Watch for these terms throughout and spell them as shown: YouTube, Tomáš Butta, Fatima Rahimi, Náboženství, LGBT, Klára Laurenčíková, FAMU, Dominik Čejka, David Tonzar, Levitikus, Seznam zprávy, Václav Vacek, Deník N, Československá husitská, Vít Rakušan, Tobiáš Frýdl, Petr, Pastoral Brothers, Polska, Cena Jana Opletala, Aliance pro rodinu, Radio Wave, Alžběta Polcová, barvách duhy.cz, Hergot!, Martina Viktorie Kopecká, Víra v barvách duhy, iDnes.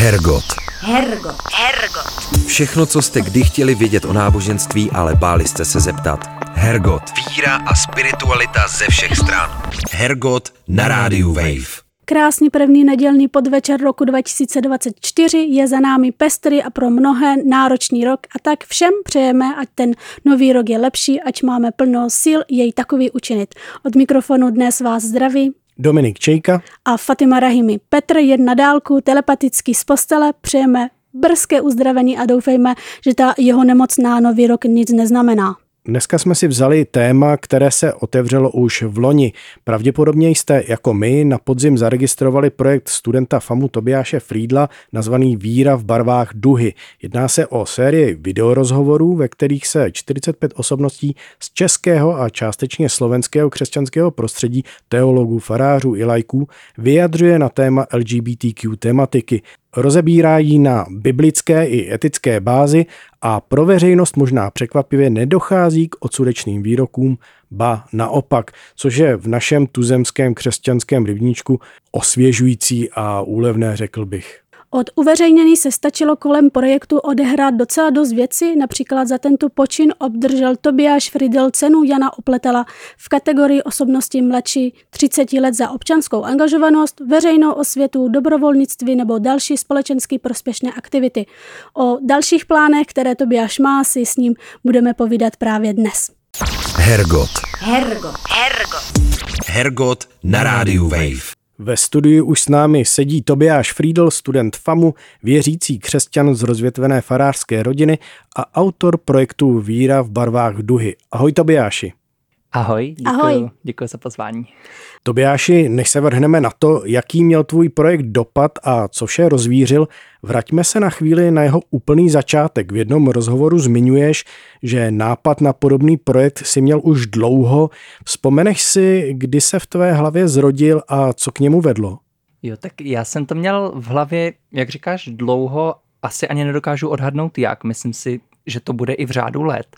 Hergot. Hergot. Hergot. Všechno, co jste kdy chtěli vědět o náboženství, ale báli jste se zeptat. Hergot. Víra a spiritualita ze všech stran. Hergot na Radio Wave. Krásný první nedělní podvečer roku 2024 je za námi pestrý a pro mnohé náročný rok a tak všem přejeme, ať ten nový rok je lepší, ať máme plno sil jej takový učinit. Od mikrofonu dnes vás zdraví Dominik Čejka a Fatima Rahimi. Petr je na dálku telepaticky z postele, přejeme brzké uzdravení a doufejme, že ta jeho nemoc na nový rok nic neznamená. Dneska jsme si vzali téma, které se otevřelo už v loni. Pravděpodobně jste jako my na podzim zaregistrovali projekt studenta FAMU Tobiáše Frýdla nazvaný Víra v barvách duhy. Jedná se o sérii videorozhovorů, ve kterých se 45 osobností z českého a částečně slovenského křesťanského prostředí, teologů, farářů i laiků, vyjadřuje na téma LGBTQ tematiky. Rozebírá ji na biblické i etické bázi a pro veřejnost možná překvapivě nedochází k odsudečným výrokům, ba naopak, což je v našem tuzemském křesťanském rybníčku osvěžující a úlevné, řekl bych. Od uveřejnění se stačilo kolem projektu odehrát docela dost věcí, například za tento počin obdržel Tobiáš Frýdl cenu Jana Opletala v kategorii osobnosti mladší 30 let za občanskou angažovanost, veřejnou osvětu, dobrovolnictví nebo další společensky prospěšné aktivity. O dalších plánech, které Tobiáš má, si s ním budeme povídat právě dnes. Hergot. Hergot. Hergot. Hergot na Radio Wave. Ve studiu už s námi sedí Tobiáš Frýdl, student FAMU, věřící křesťan z rozvětvené farářské rodiny a autor projektu Víra v barvách duhy. Ahoj Tobiáši. Ahoj, děkuji za pozvání. Tobiáši, než se vrhneme na to, jaký měl tvůj projekt dopad a co vše rozvířil, vraťme se na chvíli na jeho úplný začátek. V jednom rozhovoru zmiňuješ, že nápad na podobný projekt si měl už dlouho. Vzpomeneš si, kdy se v tvé hlavě zrodil a co k němu vedlo? Jo, tak já jsem to měl v hlavě, jak říkáš, dlouho, asi ani nedokážu odhadnout jak. Myslím si, že to bude i v řádu let.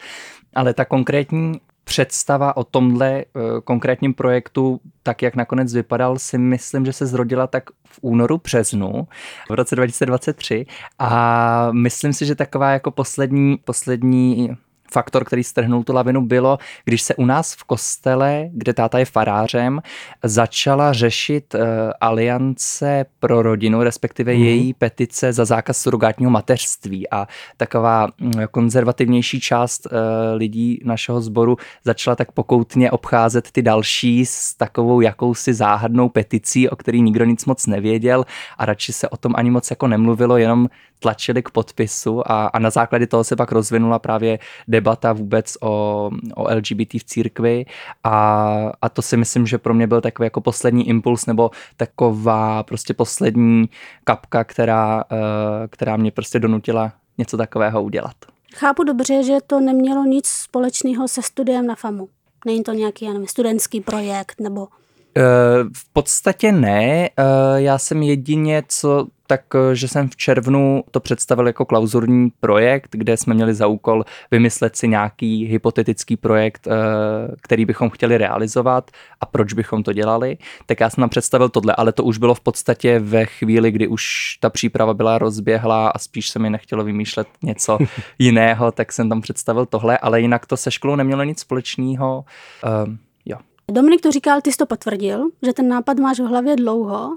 Ale ta konkrétní představa o tomhle konkrétním projektu, tak jak nakonec vypadal, si myslím, že se zrodila tak v únoru, březnu v roce 2023 a myslím si, že taková jako poslední faktor, který strhnul tu lavinu, bylo, když se u nás v kostele, kde táta je farářem, začala řešit Aliance pro rodinu, respektive její petice za zákaz surogátního mateřství. A taková konzervativnější část lidí našeho sboru začala tak pokoutně obcházet ty další s takovou jakousi záhadnou peticí, o který nikdo nic moc nevěděl a radši se o tom ani moc jako nemluvilo, jenom tlačili k podpisu a na základě toho se pak rozvinula právě debata vůbec o LGBT v církvi a to si myslím, že pro mě byl takový jako poslední impuls nebo taková prostě poslední kapka, která mě prostě donutila něco takového udělat. Chápu dobře, že to nemělo nic společného se studiem na FAMU. Není to nějaký, já nevím, studentský projekt nebo... V podstatě ne, já jsem jedině že jsem v červnu to představil jako klauzurní projekt, kde jsme měli za úkol vymyslet si nějaký hypotetický projekt, který bychom chtěli realizovat a proč bychom to dělali. Tak já jsem nám představil tohle, ale to už bylo v podstatě ve chvíli, kdy už ta příprava byla rozběhlá a spíš se mi nechtělo vymýšlet něco jiného, tak jsem tam představil tohle, ale jinak to se školou nemělo nic společného. Dominik to říkal, ty jsi to potvrdil, že ten nápad máš v hlavě dlouho.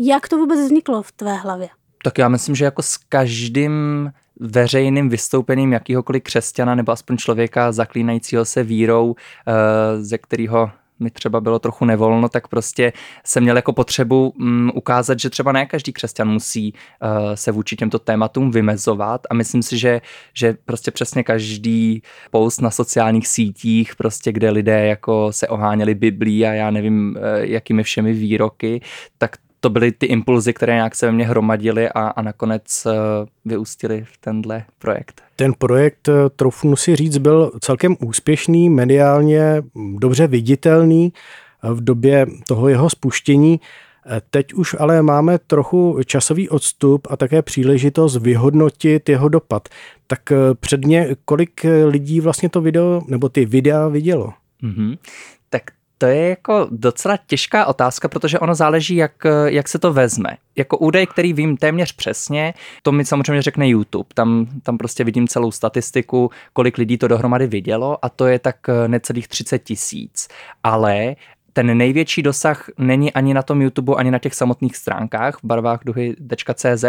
Jak to vůbec vzniklo v tvé hlavě? Tak já myslím, že jako s každým veřejným vystoupením jakýhokoliv křesťana nebo aspoň člověka zaklínajícího se vírou, ze kterého mi třeba bylo trochu nevolno, tak prostě jsem měl jako potřebu ukázat, že třeba ne každý křesťan musí se vůči těmto tématům vymezovat a myslím si, že prostě přesně každý post na sociálních sítích, prostě kde lidé jako se oháněli Biblí a já nevím, jakými všemi výroky, tak to byly ty impulzy, které nějak se ve mně hromadily a nakonec vyústily v tenhle projekt. Ten projekt, troufnu si říct, byl celkem úspěšný, mediálně dobře viditelný v době toho jeho spuštění. Teď už ale máme trochu časový odstup a také příležitost vyhodnotit jeho dopad. Tak předně, kolik lidí vlastně to video, nebo ty videa vidělo? Tak To je jako docela těžká otázka, protože ono záleží, jak se to vezme. Jako údaj, který vím téměř přesně, to mi samozřejmě řekne YouTube. Tam prostě vidím celou statistiku, kolik lidí to dohromady vidělo, a to je tak necelých 30 000. Ale ten největší dosah není ani na tom YouTube, ani na těch samotných stránkách v barvách duhy.cz,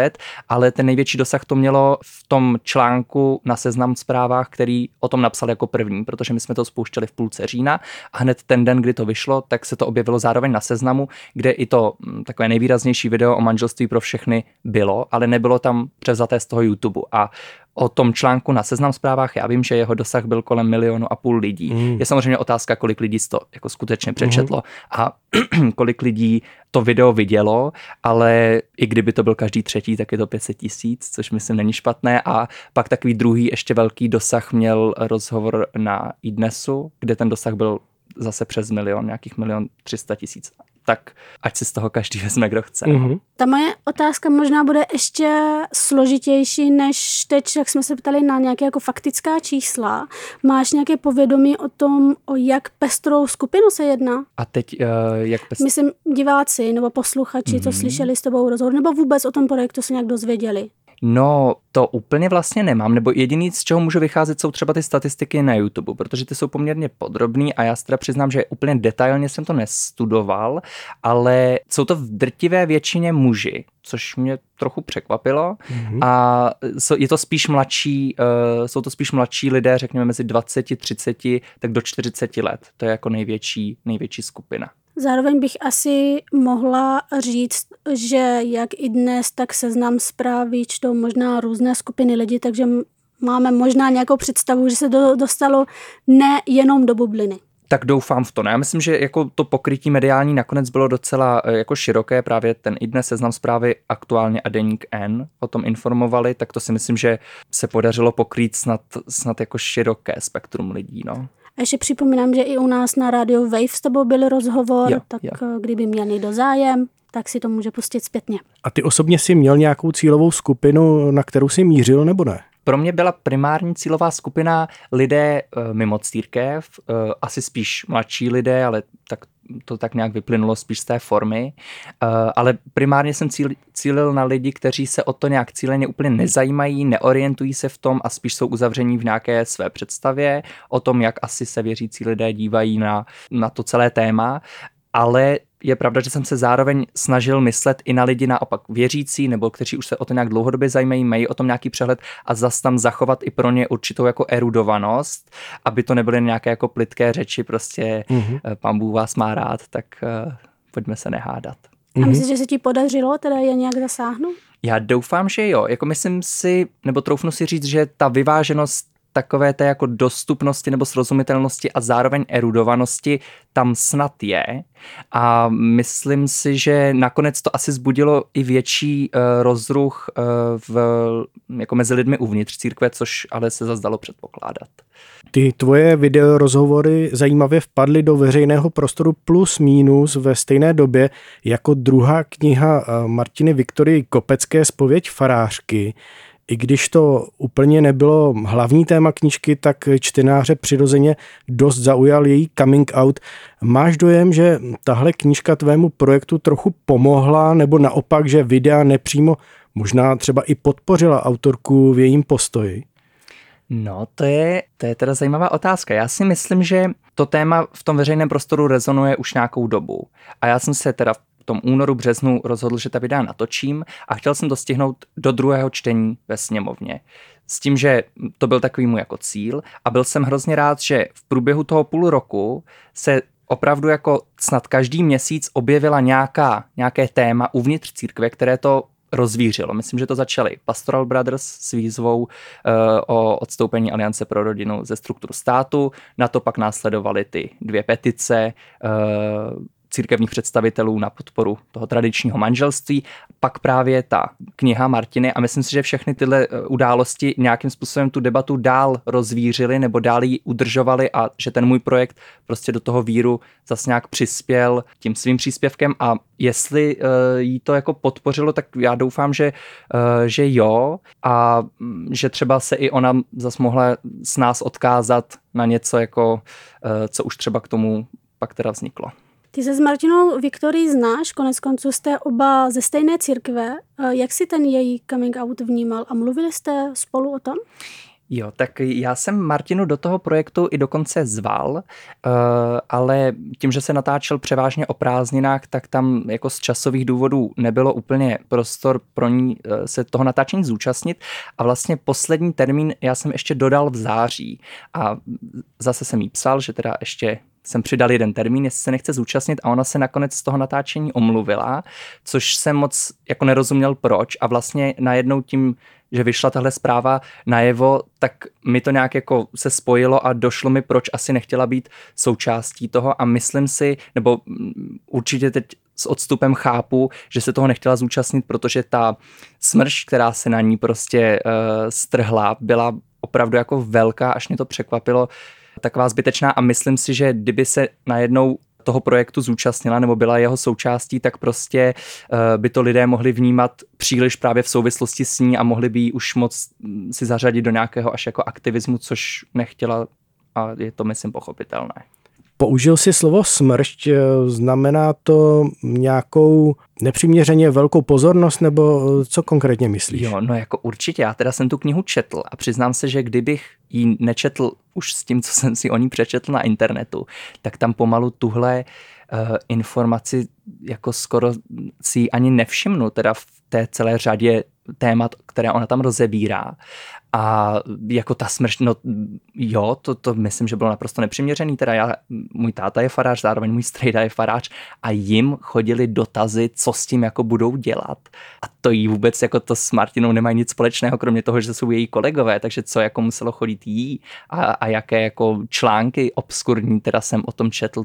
ale ten největší dosah to mělo v tom článku na Seznam zprávách, který o tom napsal jako první, protože my jsme to spouštěli v půlce října a hned ten den, kdy to vyšlo, tak se to objevilo zároveň na Seznamu, kde i to takové nejvýraznější video o manželství pro všechny bylo, ale nebylo tam převzaté z toho YouTube. A o tom článku na Seznam zprávách já vím, že jeho dosah byl kolem 1,5 milionu lidí. Mm. Je samozřejmě otázka, kolik lidí to jako skutečně přečetlo a kolik lidí to video vidělo, ale i kdyby to byl každý třetí, tak je to 500 000, což myslím není špatné. A pak takový druhý ještě velký dosah měl rozhovor na iDnesu, kde ten dosah byl zase přes 1 milion, nějakých 1 300 000. Tak ať si z toho každý vezme, kdo chce. Mm-hmm. Ta moje otázka možná bude ještě složitější než teď, jak jsme se ptali na nějaké jako faktická čísla. Máš nějaké povědomí o tom, o jak pestrou skupinu se jedná? A teď jak pestrou? Myslím, diváci nebo posluchači, co slyšeli s tebou rozhovor, nebo vůbec o tom projektu se nějak dozvěděli? No, to úplně vlastně nemám, nebo jediný, z čeho můžu vycházet, jsou třeba ty statistiky na YouTube, protože ty jsou poměrně podrobný a já teda přiznám, že úplně detailně jsem to nestudoval, ale jsou to v drtivé většině muži, což mě trochu překvapilo, a jsou to spíš mladší lidé, řekněme mezi 20, 30, tak do 40 let, to je jako největší skupina. Zároveň bych asi mohla říct, že jak iDnes, tak Seznam zprávy čtou možná různé skupiny lidí, takže máme možná nějakou představu, že se dostalo nejenom do bubliny. Tak doufám v to. Já myslím, že jako to pokrytí mediální nakonec bylo docela jako široké, právě ten iDnes, Seznam zprávy, Aktuálně a Deník N o tom informovali, tak to si myslím, že se podařilo pokrýt snad jako široké spektrum lidí, no. A ještě připomínám, že i u nás na Radio Wave s tebou byl rozhovor, kdyby měl někdo zájem, tak si to může pustit zpětně. A ty osobně jsi měl nějakou cílovou skupinu, na kterou jsi mířil, nebo ne? Pro mě byla primární cílová skupina lidé mimo církev, asi spíš mladší lidé, ale to tak nějak vyplynulo spíš z té formy, ale primárně jsem cílil na lidi, kteří se o to nějak cíleně úplně nezajímají, neorientují se v tom a spíš jsou uzavření v nějaké své představě o tom, jak asi se věřící lidé dívají na to celé téma, ale je pravda, že jsem se zároveň snažil myslet i na lidi naopak věřící, nebo kteří už se o to nějak dlouhodobě zajímají, mají o tom nějaký přehled a zas tam zachovat i pro ně určitou jako erudovanost, aby to nebyly nějaké jako plitké řeči, prostě Pán Bůh vás má rád, tak pojďme se nehádat. A myslíš, že se ti podařilo teda je nějak zasáhnout? Já doufám, že jo. Jako myslím si, nebo troufnu si říct, že ta vyváženost takové té jako dostupnosti nebo srozumitelnosti a zároveň erudovanosti tam snad je. A myslím si, že nakonec to asi zbudilo i větší rozruch jako mezi lidmi uvnitř církve, což ale se zas dalo předpokládat. Ty tvoje videorozhovory zajímavě vpadly do veřejného prostoru plus mínus ve stejné době jako druhá kniha Martiny Viktorie Kopecké Zpověď farářky. I když to úplně nebylo hlavní téma knížky, tak čtenáře přirozeně dost zaujal její coming out. Máš dojem, že tahle knížka tvému projektu trochu pomohla, nebo naopak, že videa nepřímo možná třeba i podpořila autorku v jejím postoji? No, to je teda zajímavá otázka. Já si myslím, že to téma v tom veřejném prostoru rezonuje už nějakou dobu. A já jsem se teda v tom únoru, březnu rozhodl, že ta videa natočím a chtěl jsem to stihnout do druhého čtení ve sněmovně. S tím, že to byl takový můj jako cíl a byl jsem hrozně rád, že v průběhu toho půl roku se opravdu jako snad každý měsíc objevila nějaké téma uvnitř církve, které to rozvířilo. Myslím, že to začali Pastoral Brothers s výzvou o odstoupení Aliance pro rodinu ze struktur státu, na to pak následovaly ty 2 petice, církevních představitelů na podporu toho tradičního manželství, pak právě ta kniha Martiny a myslím si, že všechny tyhle události nějakým způsobem tu debatu dál rozvířily nebo dál ji udržovaly a že ten můj projekt prostě do toho víru zase nějak přispěl tím svým příspěvkem a jestli jí to jako podpořilo, tak já doufám, že jo a že třeba se i ona zase mohla s nás odkázat na něco, jako co už třeba k tomu pak teda vzniklo. Ty se s Martinou Viktorií znáš, konec konců jste oba ze stejné církve. Jak si ten její coming out vnímal a mluvili jste spolu o tom? Jo, tak já jsem Martinu do toho projektu i dokonce zval, ale tím, že se natáčel převážně o prázdninách, tak tam jako z časových důvodů nebylo úplně prostor pro ní se toho natáčení zúčastnit a vlastně poslední termín já jsem ještě dodal v září a zase jsem jí psal, že teda ještě jsem přidal jeden termín, jestli se nechce zúčastnit a ona se nakonec z toho natáčení omluvila, což jsem moc jako nerozuměl proč a vlastně najednou tím, že vyšla tahle zpráva najevo, tak mi to nějak jako se spojilo a došlo mi, proč asi nechtěla být součástí toho a myslím si, nebo určitě teď s odstupem chápu, že se toho nechtěla zúčastnit, protože ta smršť, která se na ní prostě strhla, byla opravdu jako velká, až mě to překvapilo, taková zbytečná a myslím si, že kdyby se najednou toho projektu zúčastnila nebo byla jeho součástí, tak prostě by to lidé mohli vnímat příliš právě v souvislosti s ní a mohli by ji už moc si zařadit do nějakého až jako aktivismu, což nechtěla a je to myslím pochopitelné. Použil si slovo smršť, znamená to nějakou nepřiměřeně velkou pozornost, nebo co konkrétně myslíš? Jo, no jako určitě, já teda jsem tu knihu četl a přiznám se, že kdybych ji nečetl už s tím, co jsem si o ní přečetl na internetu, tak tam pomalu tuhle informaci jako skoro si ani nevšimnu, teda v té celé řadě témat, které ona tam rozebírá. A jako ta smršť, no jo, to myslím, že bylo naprosto nepřiměřený, teda můj táta je farář, zároveň můj strejda je farář a jim chodili dotazy, co s tím jako budou dělat. A to jí vůbec jako to s Martinou nemají nic společného, kromě toho, že jsou její kolegové, takže co jako muselo chodit jí a jaké jako články obskurní, teda jsem o tom četl,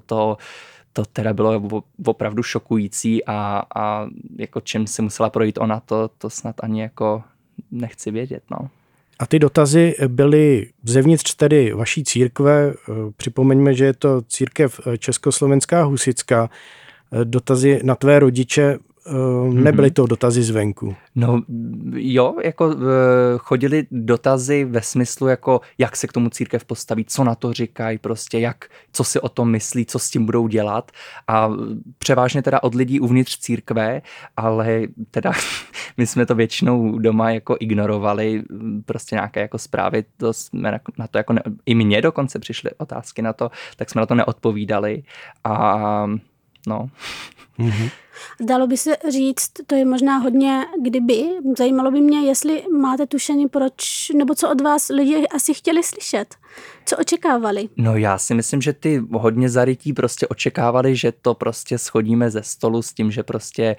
to teda bylo opravdu šokující a jako čím si musela projít ona, to snad ani jako nechci vědět, no. A ty dotazy byly zevnitř tedy vaší církve, připomeňme, že je to církev Československá husitská, dotazy na tvé rodiče, nebyly to dotazy zvenku? No jo, jako chodili dotazy ve smyslu, jako jak se k tomu církev postaví, co na to říkají, prostě co si o tom myslí, co s tím budou dělat a převážně teda od lidí uvnitř církve, ale teda my jsme to většinou doma jako ignorovali, prostě nějaké jako zprávy, to jsme na to jako i mně dokonce přišly otázky na to, tak jsme na to neodpovídali a no. Mm-hmm. Dalo by se říct, to je možná hodně kdyby, zajímalo by mě, jestli máte tušení, proč, nebo co od vás lidi asi chtěli slyšet, co očekávali. No já si myslím, že ty hodně zarytí prostě očekávali, že to prostě schodíme ze stolu s tím, že prostě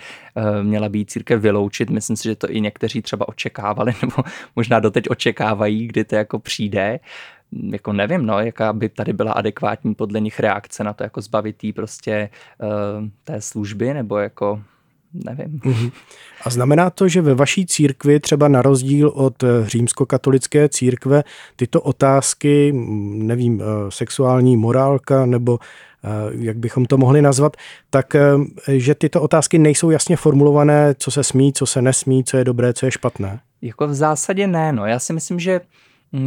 měla být církev vyloučit, myslím si, že to i někteří třeba očekávali, nebo možná doteď očekávají, kdy to jako přijde. Jako nevím, no, jaká by tady byla adekvátní podle nich reakce na to, jako zbavitý prostě té služby, nebo jako nevím. A znamená to, že ve vaší církvi, třeba na rozdíl od římskokatolické církve, tyto otázky, nevím, sexuální morálka, nebo jak bychom to mohli nazvat, tak že tyto otázky nejsou jasně formulované, co se smí, co se nesmí, co je dobré, co je špatné? Jako v zásadě ne, no. Já si myslím, že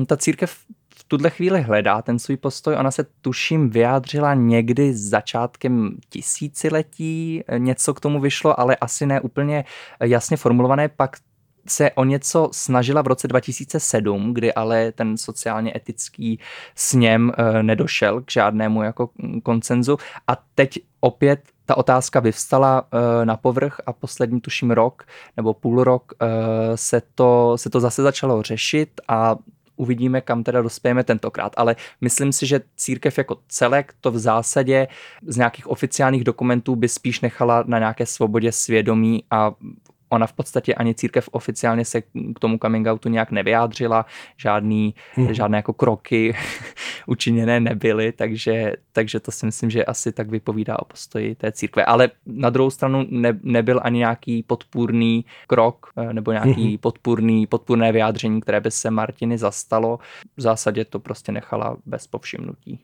ta církev v tuhle chvíli hledá ten svůj postoj. Ona se tuším vyjádřila někdy začátkem tisíciletí, něco k tomu vyšlo, ale asi ne úplně jasně formulované. Pak se o něco snažila v roce 2007, kdy ale ten sociálně etický sněm nedošel k žádnému jako konsenzu a teď opět ta otázka vyvstala na povrch a poslední tuším rok nebo půl rok se to zase začalo řešit a uvidíme, kam teda dospějeme tentokrát, ale myslím si, že církev jako celek to v zásadě z nějakých oficiálních dokumentů by spíš nechala na nějaké svobodě svědomí a ona v podstatě ani církev oficiálně se k tomu coming outu nějak nevyjádřila, žádné jako kroky učiněné nebyly, takže to si myslím, že asi tak vypovídá o postoji té církve. Ale na druhou stranu nebyl ani nějaký podpůrný krok nebo nějaký podpůrné vyjádření, které by se Martiny zastalo. V zásadě to prostě nechala bez povšimnutí.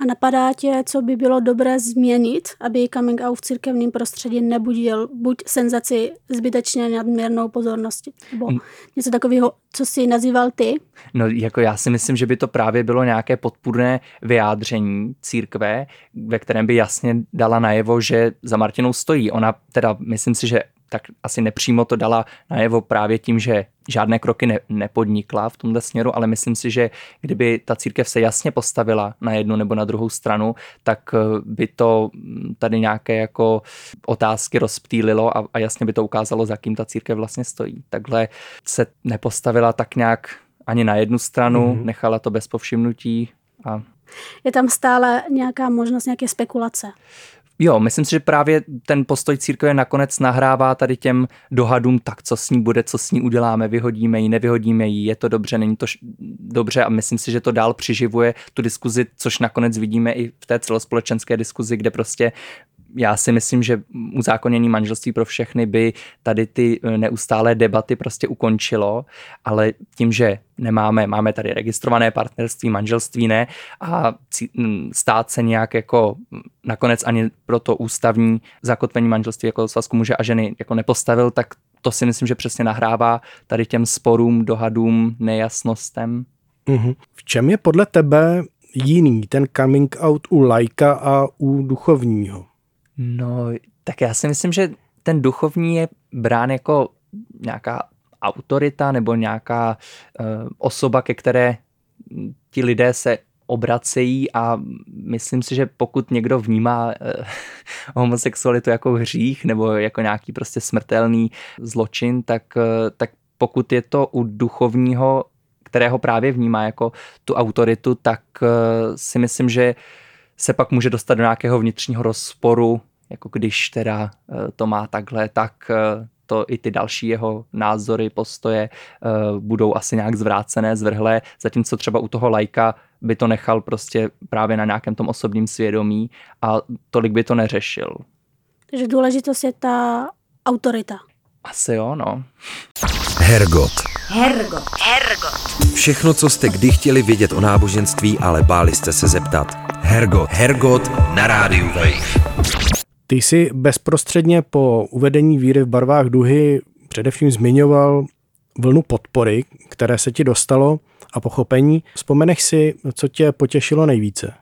A a napadá tě, co by bylo dobré změnit, aby coming out v církevním prostředí nebudil buď senzaci zbytečně nadměrnou pozornosti, nebo něco takového, co jsi nazýval ty? No jako já si myslím, že by to právě bylo nějaké podpůrné vyjádření církve, ve kterém by jasně dala najevo, že za Martinou stojí. Ona teda, myslím si, že tak asi nepřímo to dala najevo právě tím, že žádné kroky nepodnikla v tomhle směru, ale myslím si, že kdyby ta církev se jasně postavila na jednu nebo na druhou stranu, tak by to tady nějaké jako otázky rozptýlilo a jasně by to ukázalo, za kým ta církev vlastně stojí. Takhle se nepostavila tak nějak ani na jednu stranu, nechala to bez povšimnutí. A... Je tam stále nějaká možnost, nějaké spekulace? Jo, myslím si, že právě ten postoj církve nakonec nahrává tady těm dohadům, tak co s ní bude, co s ní uděláme, vyhodíme ji, nevyhodíme ji, je to dobře, není to dobře, a myslím si, že to dál přiživuje tu diskuzi, což nakonec vidíme i v té celospolečenské diskuzi, kde prostě já si myslím, že uzákonění manželství pro všechny by tady ty neustálé debaty prostě ukončilo, ale tím, že máme tady registrované partnerství, manželství ne, a stát se nějak jako nakonec ani pro to ústavní zakotvení manželství jako svazku muže a ženy jako nepostavil, tak to si myslím, že přesně nahrává tady těm sporům, dohadům, nejasnostem. V čem je podle tebe jiný ten coming out u laika a u duchovního? No, tak já si myslím, že ten duchovní je brán jako nějaká autorita nebo nějaká osoba, ke které ti lidé se obracejí, a myslím si, že pokud někdo vnímá homosexualitu jako hřích nebo jako nějaký prostě smrtelný zločin, tak pokud je to u duchovního, kterého právě vnímá jako tu autoritu, tak si myslím, že se pak může dostat do nějakého vnitřního rozporu, jako když teda to má takhle, tak to i ty další jeho názory, postoje budou asi nějak zvrácené, zvrhlé, zatímco třeba u toho laika by to nechal prostě právě na nějakém tom osobním svědomí a tolik by to neřešil. Takže důležitost je ta autorita. Asi jo, no. Hergot. Všechno, co jste kdy chtěli vědět o náboženství, ale báli jste se zeptat. Hergot na rádiu Wave. Ty jsi bezprostředně po uvedení Víry v barvách duhy především zmiňoval vlnu podpory, které se ti dostalo, a pochopení. Vzpomeneš si, co tě potěšilo nejvíce?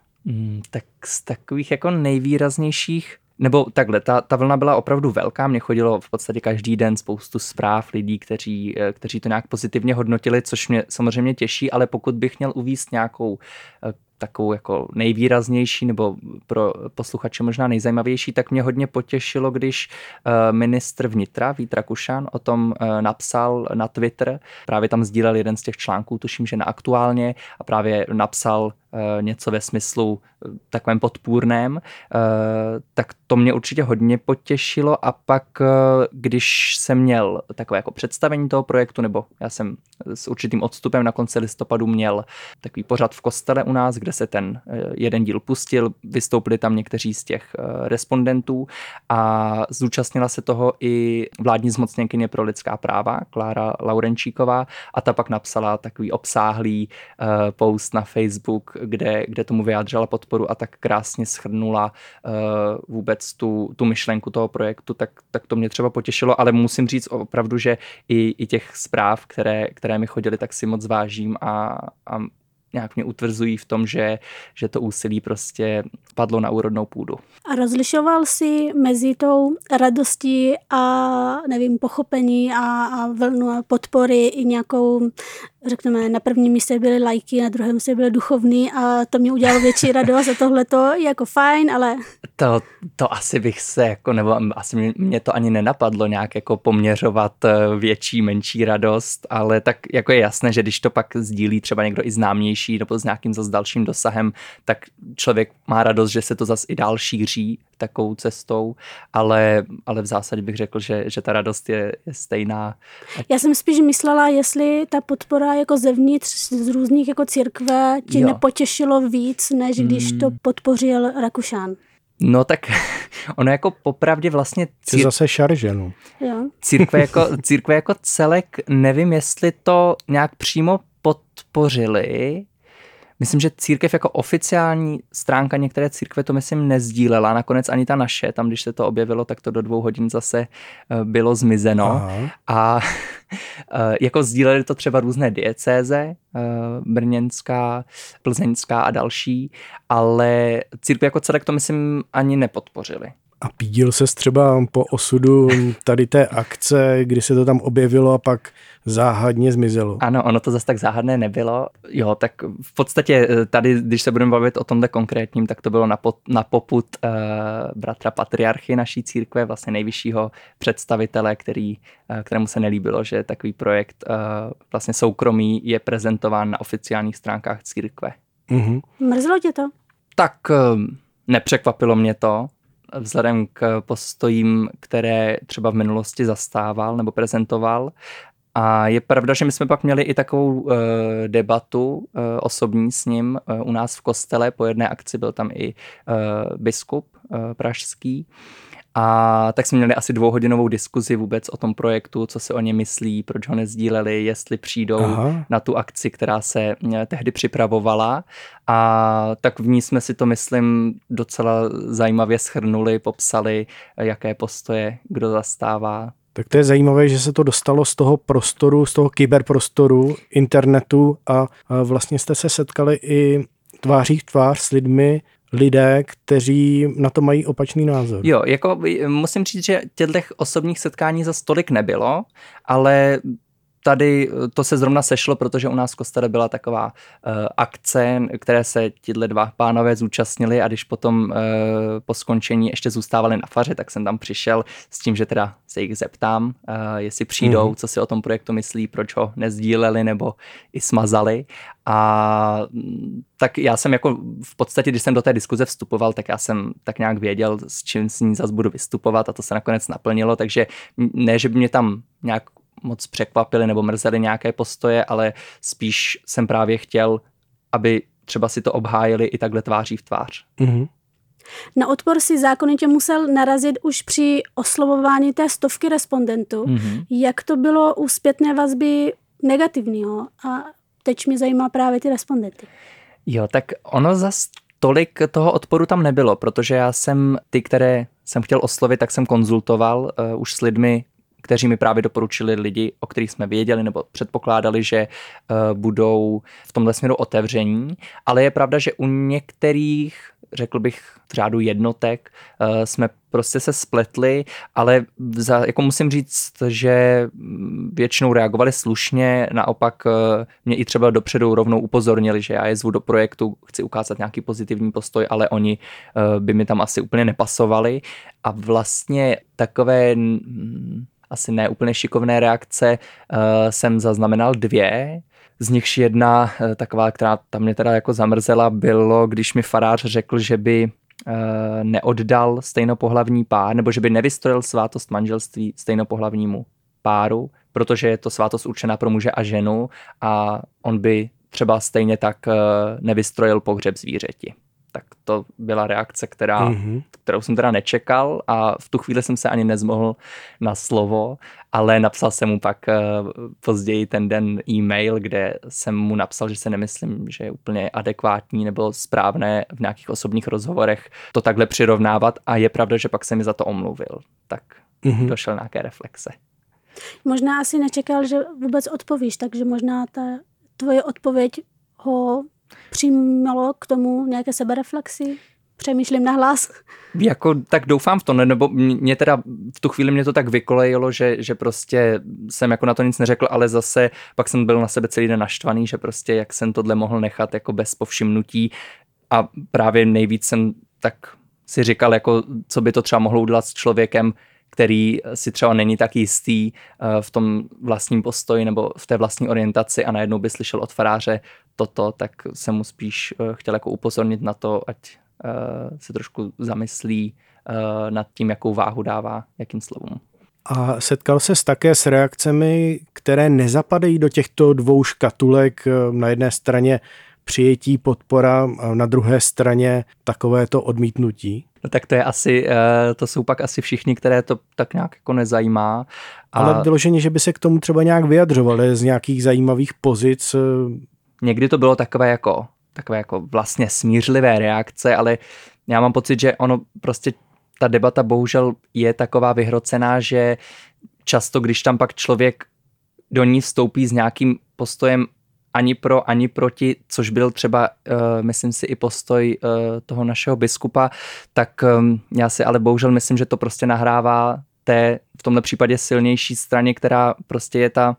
Tak z takových jako nejvýraznějších, nebo takhle, ta vlna byla opravdu velká, mně chodilo v podstatě každý den spoustu zpráv lidí, kteří to nějak pozitivně hodnotili, což mě samozřejmě těší, ale pokud bych měl uvést nějakou takovou jako nejvýraznější nebo pro posluchače možná nejzajímavější, tak mě hodně potěšilo, když ministr vnitra Vít Rakušan o tom napsal na Twitter, právě tam sdílel jeden z těch článků, tuším, že na Aktuálně, a právě napsal něco ve smyslu takovém podpůrném, tak to mě určitě hodně potěšilo. A pak, když jsem měl takové jako představení toho projektu, nebo já jsem s určitým odstupem na konci listopadu měl takový pořad v kostele u nás, kde se ten jeden díl pustil, vystoupili tam někteří z těch respondentů a zúčastnila se toho i vládní zmocněnkyně pro lidská práva Klára Laurenčíková, a ta pak napsala takový obsáhlý post na Facebook, kde tomu vyjádřila podporu a tak krásně shrnula vůbec tu myšlenku toho projektu, tak to mě třeba potěšilo, ale musím říct opravdu, že i těch zpráv, které mi chodily, tak si moc vážím a nějak mě utvrzují v tom, že to úsilí prostě padlo na úrodnou půdu. A rozlišoval jsi mezi tou radostí a nevím, pochopení a vlnu podpory i nějakou, řekněme, na prvním místě byly lajky, na druhém místě byly duchovní, a to mě udělalo větší radost a tohle to je jako fajn, ale... To asi bych se jako, nebo asi mě to ani nenapadlo nějak jako poměřovat větší, menší radost, ale tak jako je jasné, že když to pak sdílí třeba někdo i známější nebo s nějakým zase dalším dosahem, tak člověk má radost, že se to zase i dál šíří takovou cestou, ale v zásadě bych řekl, že ta radost je stejná. Já jsem spíš myslela, jestli ta podpora jako zevnitř z různých jako církve ti nepotěšilo víc, než když to podpořil Rakušan. No tak ono jako popravdě vlastně... Jsi zase šarženu. Jo. Církve jako celek, nevím, jestli to nějak přímo podpořili. Myslím, že církev jako oficiální stránka některé církve to myslím nezdílela, nakonec ani ta naše, tam když se to objevilo, tak to do 2 hodin zase bylo zmizeno. Aha. A jako sdíleli to třeba různé diecéze, brněnská, plzeňská a další, ale církve jako celek to myslím ani nepodpořili. A pídil ses třeba po osudu tady té akce, kdy se to tam objevilo a pak záhadně zmizelo? Ano, ono to zase tak záhadné nebylo. Jo, tak v podstatě tady, když se budeme bavit o tomhle konkrétním, tak to bylo na popud bratra patriarchy naší církve, vlastně nejvyššího představitele, kterému se nelíbilo, že takový projekt vlastně soukromý je prezentován na oficiálních stránkách církve. Mm-hmm. Mrzlo tě to? Tak nepřekvapilo mě to. Vzhledem k postojím, které třeba v minulosti zastával nebo prezentoval. A je pravda, že my jsme pak měli i takovou debatu osobní s ním u nás v kostele. Po jedné akci byl tam i biskup pražský. A tak jsme měli asi 2hodinovou diskuzi vůbec o tom projektu, co se o ně myslí, proč ho nezdíleli, jestli přijdou Aha. na tu akci, která se tehdy připravovala. A tak v ní jsme si to, myslím, docela zajímavě shrnuli, popsali, jaké postoje kdo zastává. Tak to je zajímavé, že se to dostalo z toho prostoru, z toho kyberprostoru, internetu a vlastně jste se setkali i tváří v tvář s lidé, kteří na to mají opačný názor. Jo, jako musím říct, že těchto osobních setkání zas tolik nebylo, ale tady to se zrovna sešlo, protože u nás v kostele byla taková akce, které se tihle dva pánové zúčastnili a když potom po skončení ještě zůstávali na faře, tak jsem tam přišel s tím, že teda se jich zeptám, jestli přijdou, co si o tom projektu myslí, proč ho nezdíleli nebo i smazali. A tak já jsem jako v podstatě, když jsem do té diskuze vstupoval, tak já jsem tak nějak věděl, s čím s ní zas budu vystupovat a to se nakonec naplnilo, takže ne, že by mě tam nějak moc překvapili nebo mrzeli nějaké postoje, ale spíš jsem právě chtěl, aby třeba si to obhájili i takhle tváří v tvář. Mm-hmm. Na odpor si zákonitě musel narazit už při oslovování té 100 respondentů. Mm-hmm. Jak to bylo u zpětné vazby negativního? A teď mě zajímá právě ty respondenty. Jo, tak ono zas tolik toho odporu tam nebylo, protože já jsem ty, které jsem chtěl oslovit, tak jsem konzultoval už s lidmi, kteří mi právě doporučili lidi, o kterých jsme věděli nebo předpokládali, že budou v tomhle směru otevření. Ale je pravda, že u některých, řekl bych v řádu jednotek, jsme prostě se spletli, ale jako musím říct, že většinou reagovali slušně, naopak mě i třeba dopředu rovnou upozornili, že já je zvu do projektu, chci ukázat nějaký pozitivní postoj, ale oni by mi tam asi úplně nepasovali. A vlastně takové asi ne úplně šikovné reakce jsem zaznamenal 2. Z nichž jedna taková, která tam mě teda jako zamrzela, bylo, když mi farář řekl, že by neoddal stejnopohlavní pár, nebo že by nevystojil svátost manželství stejnopohlavnímu páru, protože je to svátost určená pro muže a ženu a on by třeba stejně tak nevystrojil pohřeb zvířeti. Tak to byla reakce, kterou jsem teda nečekal a v tu chvíli jsem se ani nezmohl na slovo, ale napsal jsem mu pak později ten den e-mail, kde jsem mu napsal, že se nemyslím, že je úplně adekvátní nebo správné v nějakých osobních rozhovorech to takhle přirovnávat a je pravda, že pak se mi za to omluvil. Tak došel nějaké reflexe. Možná asi nečekal, že vůbec odpovíš, takže možná ta tvoje odpověď ho přijímalo k tomu nějaké sebereflexy? Přemýšlím na hlas? Jako, tak doufám v to, nebo mě teda v tu chvíli mě to tak vykolejilo, že prostě jsem jako na to nic neřekl, ale zase pak jsem byl na sebe celý den naštvaný, že prostě jak jsem tohle mohl nechat jako bez povšimnutí a právě nejvíc jsem tak si říkal, jako co by to třeba mohlo udělat s člověkem, který si třeba není tak jistý v tom vlastním postoji nebo v té vlastní orientaci a najednou by slyšel od faráře toto, tak jsem mu spíš chtěl jako upozornit na to, ať se trošku zamyslí nad tím, jakou váhu dává, jakým slovům. A setkal ses také s reakcemi, které nezapadají do těchto 2 škatulek, na jedné straně přijetí, podpora, a na druhé straně takovéto odmítnutí? No tak to je asi, to jsou pak asi všichni, které to tak nějak jako nezajímá. Ale vyloženě, že by se k tomu třeba nějak vyjadřovali z nějakých zajímavých pozic? Někdy to bylo takové jako takové jako vlastně smířlivé reakce, ale já mám pocit, že ono prostě ta debata bohužel je taková vyhrocená, že často, když tam pak člověk do ní vstoupí s nějakým postojem ani pro, ani proti, což byl třeba, myslím si, i postoj toho našeho biskupa, tak já si ale bohužel myslím, že to prostě nahrává té v tomhle případě silnější straně, která prostě je ta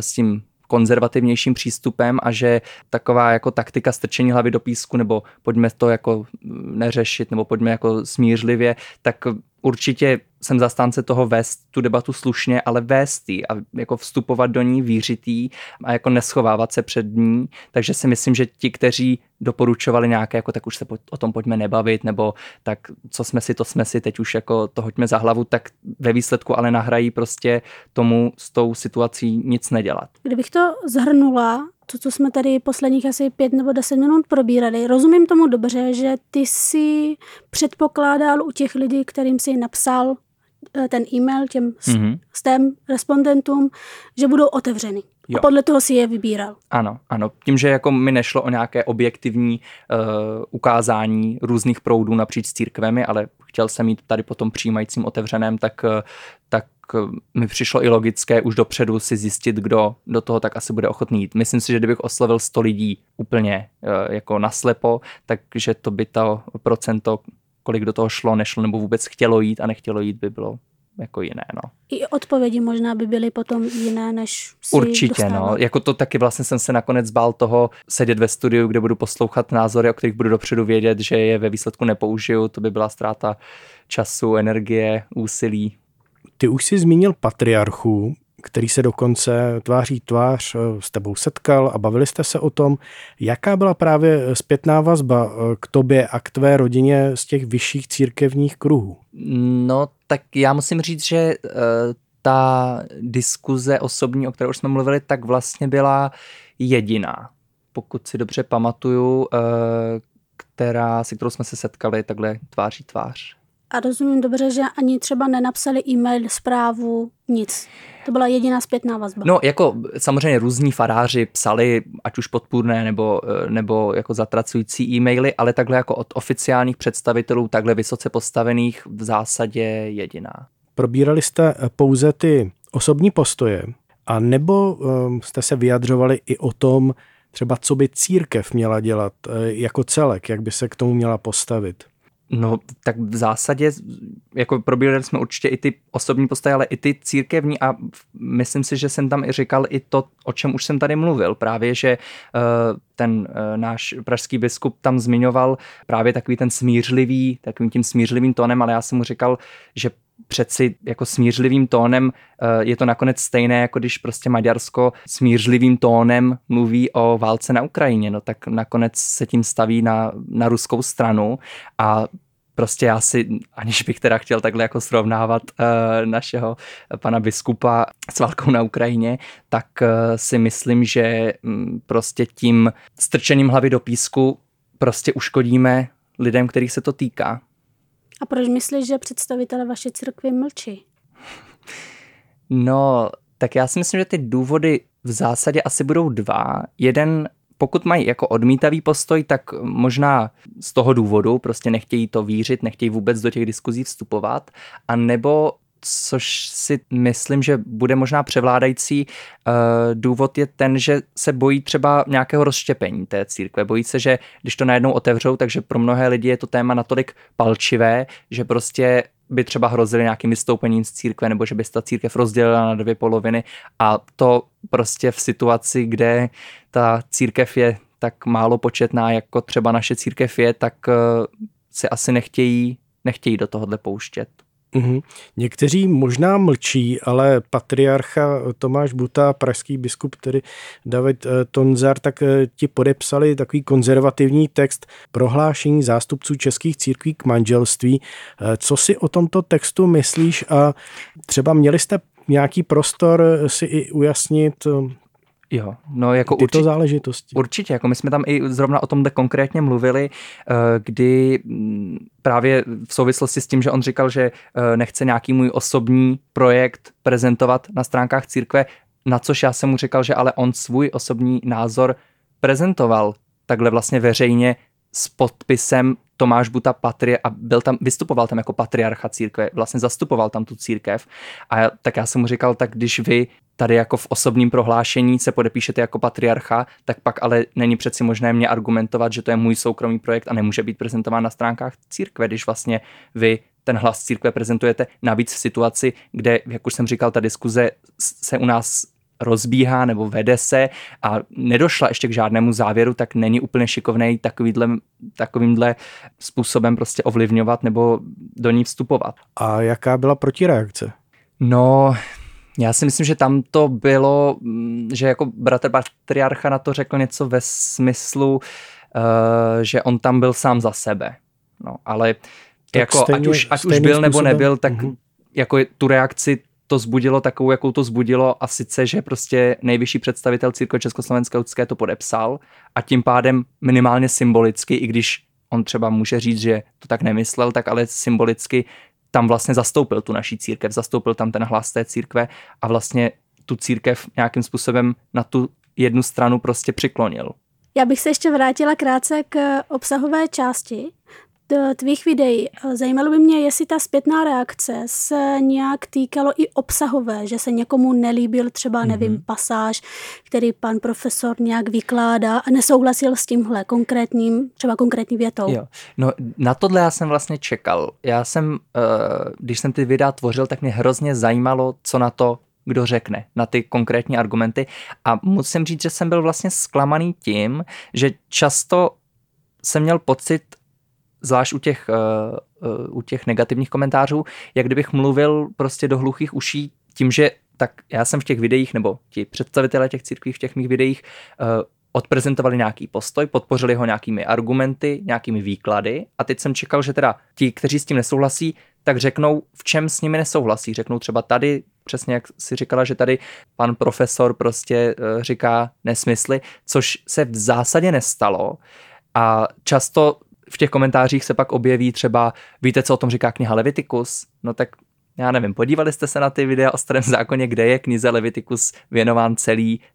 s tím konzervativnějším přístupem, a že taková jako taktika strčení hlavy do písku nebo pojďme to jako neřešit nebo pojďme jako smířlivě, tak určitě jsem zastánce toho vést tu debatu slušně, ale vést ji a jako vstupovat do ní, vířit jí a jako neschovávat se před ní. Takže si myslím, že ti, kteří doporučovali nějaké, jako tak už se o tom pojďme nebavit, nebo tak co jsme si, to jsme si, teď už jako to hoďme za hlavu, tak ve výsledku ale nahrají prostě tomu s tou situací nic nedělat. Kdybych to zhrnula, to, co jsme tady posledních asi 5 nebo 10 minut probírali, rozumím tomu dobře, že ty si předpokládal u těch lidí, kterým si napsal ten e-mail, těm STEM respondentům, že budou otevřený. Jo. A podle toho si je vybíral. Ano, ano. Tím, že jako mi nešlo o nějaké objektivní ukázání různých proudů napříč církvemi, ale chtěl jsem jít tady po tom přijímajícím otevřeném, tak mi přišlo i logické už dopředu si zjistit, kdo do toho tak asi bude ochotný jít. Myslím si, že kdybych oslovil 100 lidí úplně jako naslepo, takže to by to procento, kolik do toho šlo, nešlo nebo vůbec chtělo jít a nechtělo jít, by bylo jako jiné, no. I odpovědi možná by byly potom jiné, než si určitě, dostával. No. Jako to taky vlastně jsem se nakonec bál toho sedět ve studiu, kde budu poslouchat názory, o kterých budu dopředu vědět, že je ve výsledku nepoužiju, to by byla ztráta času, energie, úsilí. Ty už jsi zmínil patriarchu, který se dokonce tváří tvář s tebou setkal a bavili jste se o tom. Jaká byla právě zpětná vazba k tobě a k tvé rodině z těch vyšších církevních kruhů? No, tak já musím říct, že ta diskuze osobní, o které už jsme mluvili, tak vlastně byla jediná, pokud si dobře pamatuju, kterou jsme se setkali takhle tváří tvář. A rozumím dobře, že ani třeba nenapsali e-mail, zprávu, nic. To byla jediná zpětná vazba. No, jako samozřejmě různí faráři psali, ať už podpůrné nebo jako zatracující e-maily, ale takhle jako od oficiálních představitelů, takhle vysoce postavených, v zásadě jediná. Probírali jste pouze ty osobní postoje, a nebo jste se vyjadřovali i o tom, třeba co by církev měla dělat jako celek, jak by se k tomu měla postavit? No, tak v zásadě jako probírali jsme určitě i ty osobní postoje, ale i ty církevní, a myslím si, že jsem tam i říkal i to, o čem už jsem tady mluvil, právě, že ten náš pražský biskup tam zmiňoval právě takovým tím smířlivým tónem, ale já jsem mu říkal, že přeci jako smířlivým tónem je to nakonec stejné, jako když prostě Maďarsko smířlivým tónem mluví o válce na Ukrajině, no tak nakonec se tím staví na ruskou stranu, a prostě já si, aniž bych teda chtěl takhle jako srovnávat našeho pana biskupa s válkou na Ukrajině, tak si myslím, že prostě tím strčením hlavy do písku prostě uškodíme lidem, kterých se to týká. A proč myslíš, že představitelé vaší církve mlčí? No, tak já si myslím, že ty důvody v zásadě asi budou dva. Jeden, pokud mají jako odmítavý postoj, tak možná z toho důvodu prostě nechtějí to vířit, nechtějí vůbec do těch diskuzí vstupovat, a nebo, což si myslím, že bude možná převládající důvod, je ten, že se bojí třeba nějakého rozštěpení té církve. Bojí se, že když to najednou otevřou, takže pro mnohé lidi je to téma natolik palčivé, že prostě by třeba hrozili nějakým vystoupením z církve, nebo že by se ta církev rozdělila na dvě poloviny, a to prostě v situaci, kde ta církev je tak málo početná, jako třeba naše církev je, tak se asi nechtějí do tohohle pouštět. Uhum. Někteří možná mlčí, ale patriarcha Tomáš Butta, pražský biskup, tedy David Tonzar, tak ti podepsali takový konzervativní text Prohlášení zástupců českých církví k manželství. Co si o tomto textu myslíš, a třeba měli jste nějaký prostor si i ujasnit jo, no jako tyto záležitosti? Určitě, jako my jsme tam i zrovna o tomhle konkrétně mluvili, kdy právě v souvislosti s tím, že on říkal, že nechce nějaký můj osobní projekt prezentovat na stránkách církve, na což já jsem mu říkal, že ale on svůj osobní názor prezentoval takhle vlastně veřejně s podpisem Tomáš Butta patrie a byl tam, vystupoval tam jako patriarcha církve, vlastně zastupoval tam tu církev. A tak já jsem mu říkal, tak když vy tady jako v osobním prohlášení se podepíšete jako patriarcha, tak pak ale není přeci možné mě argumentovat, že to je můj soukromý projekt a nemůže být prezentován na stránkách církve, když vlastně vy ten hlas církve prezentujete, navíc v situaci, kde, jak už jsem říkal, ta diskuze se u nás rozbíhá nebo vede se a nedošla ještě k žádnému závěru, tak není úplně šikovnej takovýmhle způsobem prostě ovlivňovat nebo do ní vstupovat. A jaká byla protireakce? No, já si myslím, že tam to bylo, že jako bratr patriarcha na to řekl něco ve smyslu, že on tam byl sám za sebe. No, ale jako, stejně, ať už byl nebo nebyl, tak jako tu reakci to zbudilo takovou, jakou to zbudilo, a sice, že prostě nejvyšší představitel církve Československé husitské to podepsal a tím pádem minimálně symbolicky, i když on třeba může říct, že to tak nemyslel, tak ale symbolicky tam vlastně zastoupil tu naší církev, zastoupil tam ten hlas té církve a vlastně tu církev nějakým způsobem na tu jednu stranu prostě přiklonil. Já bych se ještě vrátila krátce k obsahové části tvých videí. Zajímalo by mě, jestli ta zpětná reakce se nějak týkalo i obsahové, že se někomu nelíbil třeba, nevím, pasáž, který pan profesor nějak vykládá a nesouhlasil s tímhle konkrétním, třeba konkrétní větou. Jo. No na tohle já jsem vlastně čekal. Já jsem, když jsem ty videa tvořil, tak mě hrozně zajímalo, co na to kdo řekne, na ty konkrétní argumenty, a musím říct, že jsem byl vlastně zklamaný tím, že často jsem měl pocit, zvlášť u těch negativních komentářů, jak kdybych mluvil prostě do hluchých uší tím, že tak já jsem v těch videích, nebo ti představitelé těch církví v těch mých videích odprezentovali nějaký postoj, podpořili ho nějakými argumenty, nějakými výklady, a teď jsem čekal, že teda ti, kteří s tím nesouhlasí, tak řeknou, v čem s nimi nesouhlasí. Řeknou třeba tady, přesně jak si říkala, že tady pan profesor prostě říká nesmysly, což se v zásadě nestalo, a často v těch komentářích se pak objeví třeba, víte, co o tom říká kniha Levitikus? No tak já nevím, podívali jste se na ty videa o Starém zákoně, kde je knize Levitikus věnován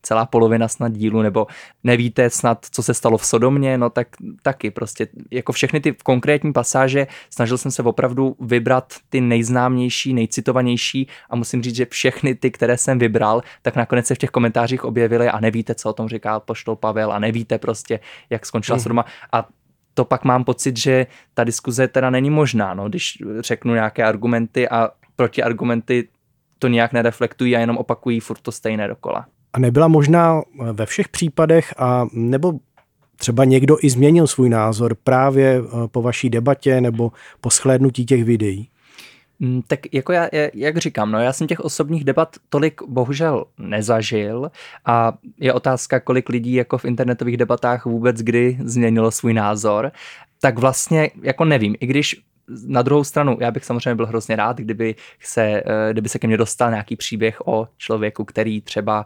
celá polovina snad dílu, nebo nevíte snad, co se stalo v Sodomě? No tak taky prostě, jako všechny ty konkrétní pasáže, snažil jsem se opravdu vybrat ty nejznámější, nejcitovanější, a musím říct, že všechny ty, které jsem vybral, tak nakonec se v těch komentářích objevily a nevíte, co o tom říká apoštol Pavel, a nevíte prostě, jak skončila Sodoma. A to pak mám pocit, že ta diskuze teda není možná, no, když řeknu nějaké argumenty a protiargumenty to nijak nereflektují a jenom opakují furt to stejné dokola. A nebyla možná ve všech případech, a nebo třeba někdo i změnil svůj názor právě po vaší debatě nebo po shlédnutí těch videí? Tak jako já, jak říkám, no já jsem těch osobních debat tolik bohužel nezažil a je otázka, kolik lidí jako v internetových debatách vůbec kdy změnilo svůj názor, tak vlastně jako nevím, i když na druhou stranu, já bych samozřejmě byl hrozně rád, kdyby se ke mně dostal nějaký příběh o člověku, který třeba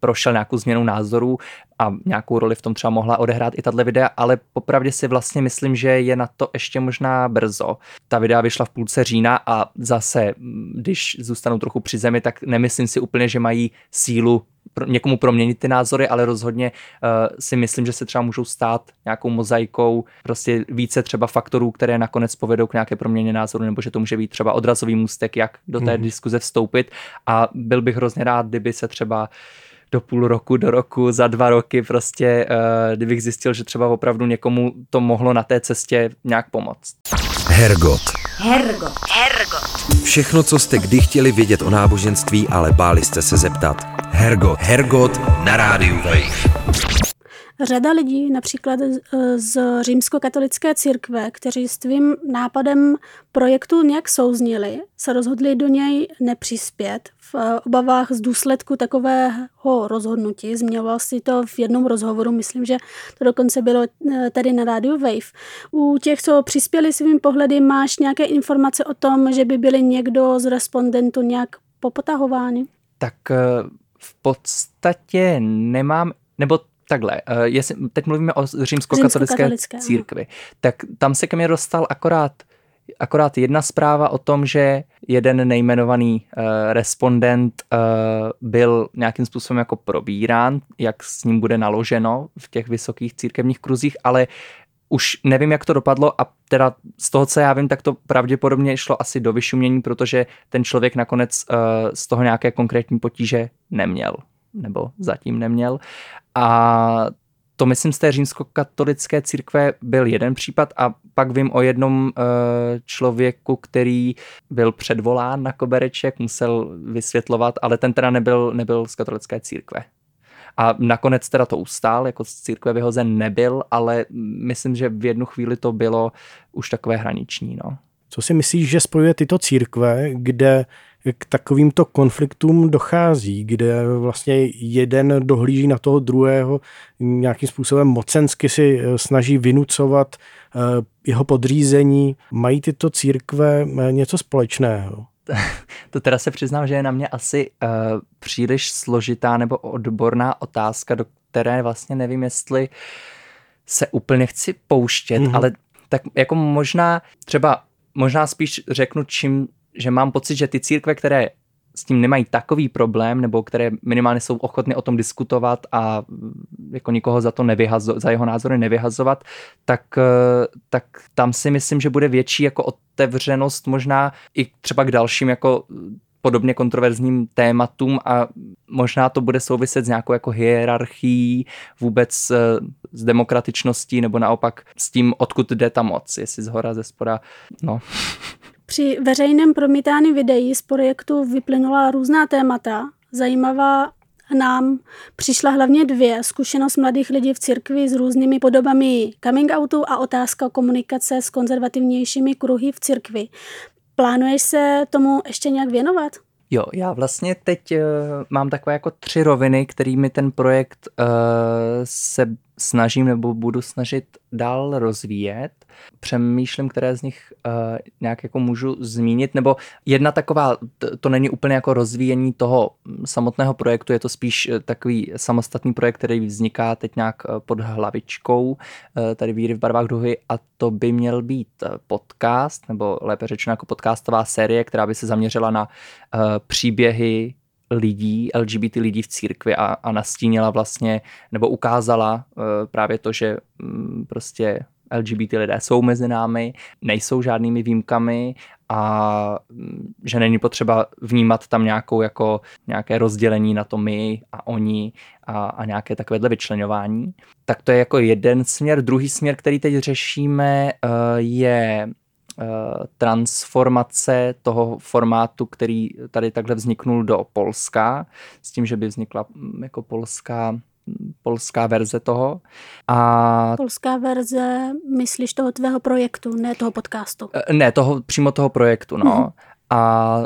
prošel nějakou změnou názorů, a nějakou roli v tom třeba mohla odehrát i tato videa, ale popravdě si vlastně myslím, že je na to ještě možná brzo. Ta videa vyšla v půlce října a zase, když zůstanou trochu při zemi, tak nemyslím si úplně, že mají sílu někomu proměnit ty názory, ale rozhodně si myslím, že se třeba můžou stát nějakou mozaikou prostě více třeba faktorů, které nakonec povedou k nějaké proměně názoru, nebo že to může být třeba odrazový můstek, jak do té diskuze vstoupit, a byl bych hrozně rád, kdyby se třeba do půl roku, do roku, za 2 roky prostě, kdybych zjistil, že třeba opravdu někomu to mohlo na té cestě nějak pomoct. Hergot. Všechno, co jste kdy chtěli vědět o náboženství, ale báli jste se zeptat. Hergot na Radio Wave. Řada lidí, například z římskokatolické církve, kteří s tvým nápadem projektu nějak souznili, se rozhodli do něj nepřispět v obavách z důsledku takového rozhodnutí. Změnila si to v jednom rozhovoru, myslím, že to dokonce bylo tady na Radio Wave. U těch, co přispěli svým pohledy, máš nějaké informace o tom, že by byli někdo z respondentů nějak popotahováni? Tak v podstatě nemám, nebo takhle, jestli teď mluvíme o římskokatolické církvi, tak tam se ke mně dostal akorát akorát jedna zpráva o tom, že jeden nejmenovaný respondent byl nějakým způsobem jako probírán, jak s ním bude naloženo v těch vysokých církevních kruzích, ale už nevím, jak to dopadlo, a teda z toho, co já vím, tak to pravděpodobně šlo asi do vyšumění, protože ten člověk nakonec z toho nějaké konkrétní potíže neměl, nebo zatím neměl. A to, myslím, z té římskokatolické církve byl jeden případ, a pak vím o jednom člověku, který byl předvolán na kobereček, musel vysvětlovat, ale ten teda nebyl z katolické církve. A nakonec teda to ustál, jako z církve vyhozen nebyl, ale myslím, že v jednu chvíli to bylo už takové hraniční. No. Co si myslíš, že spojuje tyto církve, kde k takovýmto konfliktům dochází, kde vlastně jeden dohlíží na toho druhého, nějakým způsobem mocensky si snaží vynucovat jeho podřízení? Mají tyto církve něco společného? To teda se přiznám, že je na mě asi příliš složitá nebo odborná otázka, do které vlastně nevím, jestli se úplně chci pouštět, ale tak jako možná spíš řeknu, že mám pocit, že ty církve, které s tím nemají takový problém, nebo které minimálně jsou ochotny o tom diskutovat a jako nikoho za to za jeho názory nevyhazovat, tak tam si myslím, že bude větší jako otevřenost možná i třeba k dalším jako podobně kontroverzním tématům, a možná to bude souviset s nějakou jako hierarchií, vůbec s demokratičností, nebo naopak s tím, odkud jde ta moc, jestli zhora, ze spoda, no. Při veřejném promítání videí z projektu vyplynula různá témata. Zajímavá nám přišla hlavně dvě: zkušenost mladých lidí v církvi s různými podobami coming outu a otázka komunikace s konzervativnějšími kruhy v církvi. Plánuješ se tomu ještě nějak věnovat? Jo, já vlastně teď mám takové jako 3 roviny, kterými ten projekt se snažím nebo budu snažit dál rozvíjet. Přemýšlím, které z nich nějak jako můžu zmínit, nebo jedna taková, to není úplně jako rozvíjení toho samotného projektu, je to spíš takový samostatný projekt, který vzniká teď nějak pod hlavičkou tady Víry v barvách duhy, a to by měl být podcast, nebo lépe řečeno jako podcastová série, která by se zaměřila na příběhy lidí, LGBT lidí v církvi, a nastínila vlastně, nebo ukázala právě to, že prostě LGBT lidé jsou mezi námi, nejsou žádnými výjimkami, a že není potřeba vnímat tam nějaké rozdělení na to my a oni a nějaké takovéhle vyčleňování. Tak to je jako jeden směr. Druhý směr, který teď řešíme, je transformace toho formátu, který tady takhle vzniknul, do Polska, s tím, že by vznikla jako polská verze toho. A polská verze, myslíš, toho tvého projektu, ne toho podcastu? Ne, přímo toho projektu, no. Mm-hmm. A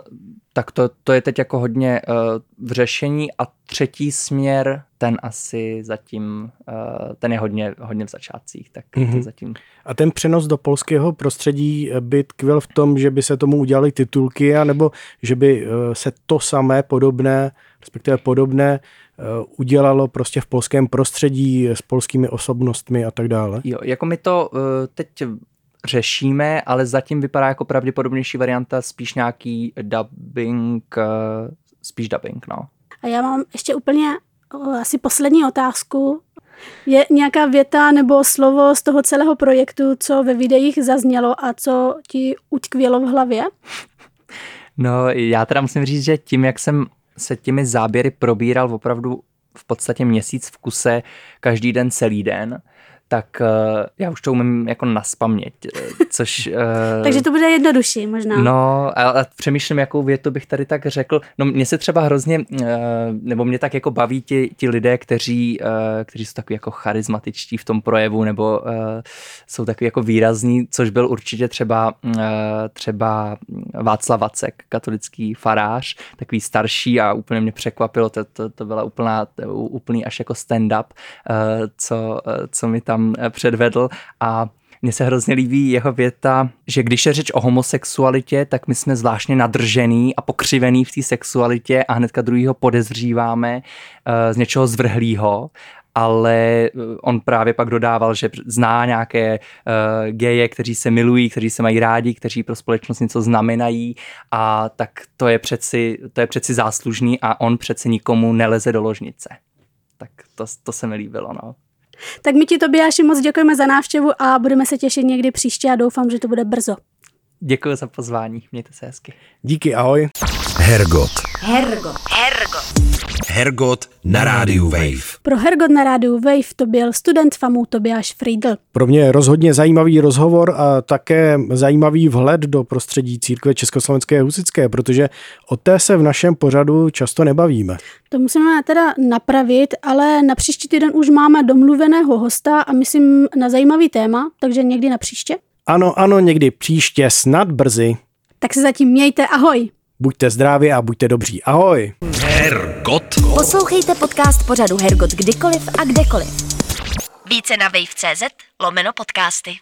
tak to je teď jako hodně v řešení, a třetí směr, ten asi zatím, ten je hodně v začátcích. Tak to zatím. A ten přenos do polského prostředí by tkvěl v tom, že by se tomu udělaly titulky, anebo že by se to samé podobné udělalo prostě v polském prostředí s polskými osobnostmi a tak dále? Jo, jako my to teď řešíme, ale zatím vypadá jako pravděpodobnější varianta spíš nějaký dubbing, no. A já mám ještě úplně asi poslední otázku. Je nějaká věta nebo slovo z toho celého projektu, co ve videích zaznělo a co ti utkvělo v hlavě? No, já teda musím říct, že tím, jak jsem se těmi záběry probíral opravdu v podstatě měsíc v kuse, každý den, celý den, tak já už to umím jako naspamět, což... Takže to bude jednodušší možná. No, a přemýšlím, jakou větu bych tady tak řekl. No, mně se třeba hrozně, nebo mě tak jako baví ti lidé, kteří jsou takový jako charismatičtí v tom projevu, nebo jsou takový jako výrazní, což byl určitě třeba Václav Vacek, katolický farář, takový starší, a úplně mě překvapilo, to byla úplný až jako stand-up, co mi tam předvedl, a mně se hrozně líbí jeho věta, že když je řeč o homosexualitě, tak my jsme zvláštně nadržený a pokřivený v té sexualitě a hnedka druhýho podezříváme z něčeho zvrhlýho, ale on právě pak dodával, že zná nějaké geje, kteří se milují, kteří se mají rádi, kteří pro společnost něco znamenají, a tak to je přeci záslužný a on přeci nikomu neleze do ložnice. Tak to se mi líbilo, no. Tak my ti, Tobiáši, moc děkujeme za návštěvu a budeme se těšit někdy příště a doufám, že to bude brzo. Děkuji za pozvání, mějte se hezky. Díky, ahoj. Hergot. Hergot. Hergot. Hergot na rádiu Wave. Pro Hergot na rádiu Wave to byl student FAMU Tobiáš Frýdl. Pro mě rozhodně zajímavý rozhovor a také zajímavý vhled do prostředí církve Československé husitské, protože o té se v našem pořadu často nebavíme. To musíme teda napravit, ale na příští týden už máme domluveného hosta a myslím na zajímavý téma, takže někdy na příště? Ano, někdy příště, snad brzy. Tak se zatím mějte, ahoj. Buďte zdraví a buďte dobří, ahoj. Hergot. Poslouchejte podcast pořadu Hergot kdykoliv a kdekoliv. Více na wave.cz/podcasty.